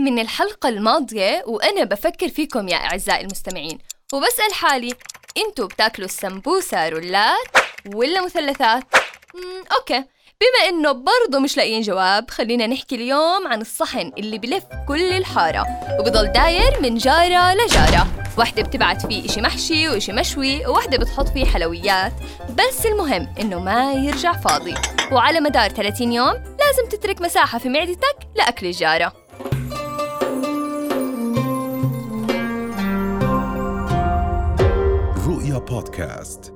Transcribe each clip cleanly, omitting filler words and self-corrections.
من الحلقة الماضية وأنا بفكر فيكم يا أعزائي المستمعين، وبسأل حالي أنتوا بتاكلوا السمبوسة رولات ولا مثلثات؟ أوكي، بما أنه برضو مش لاقيين جواب، خلينا نحكي اليوم عن الصحن اللي بلف كل الحارة وبضل داير من جارة لجارة. واحدة بتبعت فيه إشي محشي وإشي مشوي، وواحدة بتحط فيه حلويات، بس المهم إنه ما يرجع فاضي. وعلى مدار 30 يوم لازم تترك مساحة في معدتك لأكل الجارة. بودكاست.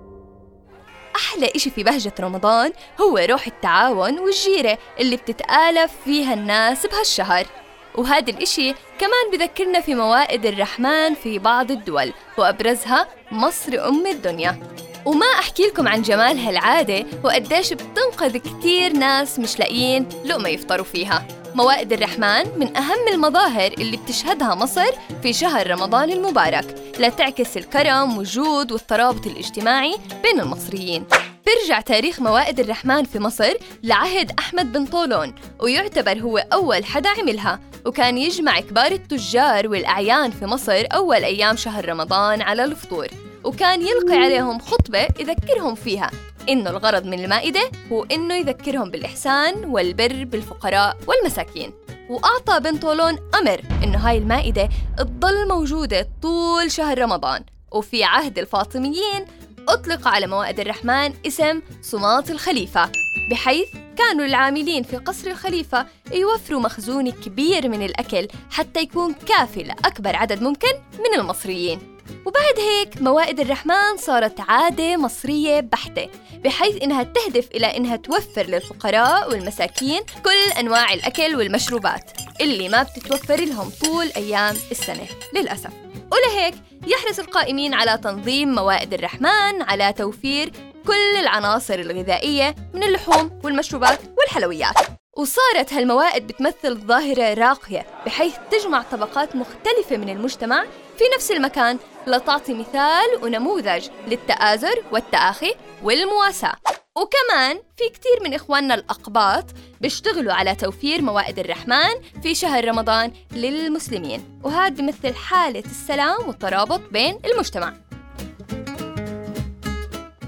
أحلى إشي في بهجة رمضان هو روح التعاون والجيرة اللي بتتآلف فيها الناس بهالشهر، وهذا الإشي كمان بذكرنا في موائد الرحمن في بعض الدول، وأبرزها مصر أم الدنيا. وما أحكي لكم عن جمال هالعادة وقديش بتنقذ كتير ناس مش لاقيين لقمة يفطروا فيها. موائد الرحمن من أهم المظاهر اللي بتشهدها مصر في شهر رمضان المبارك، لتعكس الكرم والجود والترابط الاجتماعي بين المصريين. برجع تاريخ موائد الرحمن في مصر لعهد أحمد بن طولون، ويعتبر هو أول حدا عملها، وكان يجمع كبار التجار والأعيان في مصر أول أيام شهر رمضان على الفطور، وكان يلقي عليهم خطبة يذكرهم فيها إنه الغرض من المائدة هو إنه يذكرهم بالإحسان والبر بالفقراء والمساكين. وأعطى بن طولون أمر إنه هاي المائدة تضل موجودة طول شهر رمضان. وفي عهد الفاطميين أطلق على موائد الرحمن اسم صمات الخليفة، بحيث كانوا العاملين في قصر الخليفة يوفروا مخزون كبير من الأكل حتى يكون كافي لأكبر عدد ممكن من المصريين. وبعد هيك موائد الرحمن صارت عادة مصرية بحتة، بحيث إنها تهدف إلى إنها توفر للفقراء والمساكين كل أنواع الأكل والمشروبات اللي ما بتتوفر لهم طول أيام السنة للأسف. ولهيك يحرص القائمين على تنظيم موائد الرحمن على توفير كل العناصر الغذائية من اللحوم والمشروبات والحلويات. وصارت هالموائد بتمثل ظاهرة راقية، بحيث تجمع طبقات مختلفة من المجتمع في نفس المكان، لتعطي مثال ونموذج للتآزر والتآخي والمواساة. وكمان في كتير من إخواننا الأقباط بيشتغلوا على توفير موائد الرحمن في شهر رمضان للمسلمين، وهذا بيمثل حالة السلام والترابط بين المجتمع.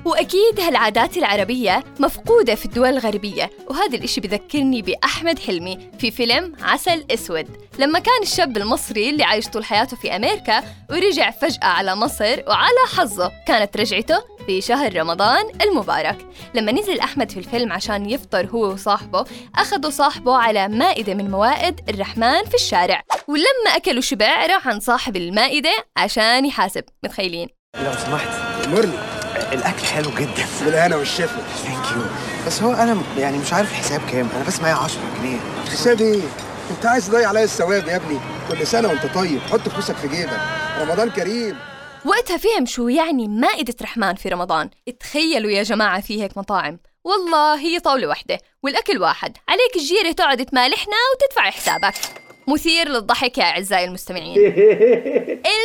وأكيد هالعادات العربية مفقودة في الدول الغربية، وهذا الإشي بذكرني بأحمد حلمي في فيلم عسل اسود، لما كان الشاب المصري اللي عايش طول حياته في أمريكا ورجع فجأة على مصر، وعلى حظه كانت رجعته في شهر رمضان المبارك. لما نزل أحمد في الفيلم عشان يفطر هو وصاحبه، أخذوا صاحبه على مائدة من موائد الرحمن في الشارع، ولما أكلوا شبع راح عن صاحب المائدة عشان يحاسب. متخيلين؟ لو سمحت مرني، الاكل حلو جدا بالهنا والشفا. ثانك يو، بس هو انا يعني مش عارف الحساب كام، انا بس معايا 10 جنيه. الحساب ايه؟ انت عايز تضيع عليا الثواب يا ابني؟ كل سنه وانت طيب، حط فلوسك في جيبك، رمضان كريم. وقتها فهم شو يعني مائده رحمن في رمضان. تخيلوا يا جماعه، في هيك مطاعم والله هي طاوله واحده والاكل واحد، عليك الجيره تقعد تمالحنا وتدفع حسابك. مثير للضحك يا أعزائي المستمعين.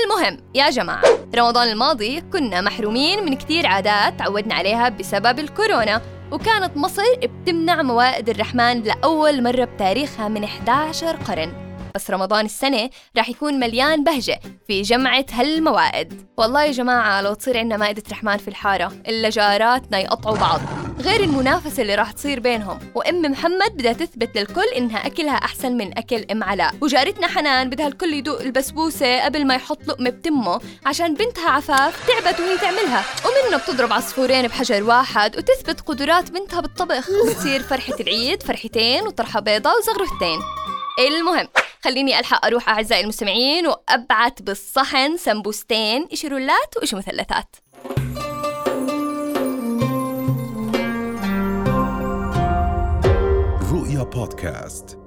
المهم يا جماعة، رمضان الماضي كنا محرومين من كتير عادات تعودنا عليها بسبب الكورونا، وكانت مصر بتمنع موائد الرحمن لأول مرة بتاريخها من 11 قرن. بس رمضان السنة راح يكون مليان بهجة في جمعة هالموائد. والله يا جماعة لو تصير عندنا مائدة رحمن في الحارة، إلا جاراتنا يقطعوا بعض، غير المنافسة اللي راح تصير بينهم. وأم محمد بدها تثبت للكل إنها أكلها أحسن من أكل أم علاء، وجارتنا حنان بدها الكل يدوق البسبوسة قبل ما يحط لقمة بتمه عشان بنتها عفاف تعبت وهي تعملها، ومنه بتضرب عصفورين بحجر واحد وتثبت قدرات بنتها بالطبخ، وتصير فرحة العيد فرحتين وطرحة بيضة وزغرفتين. المهم خليني ألحق أروح أعزائي المستمعين وأبعت بالصحن سمبوستين، إشي رولات وإشي مثلثات. رؤيا بودكاست.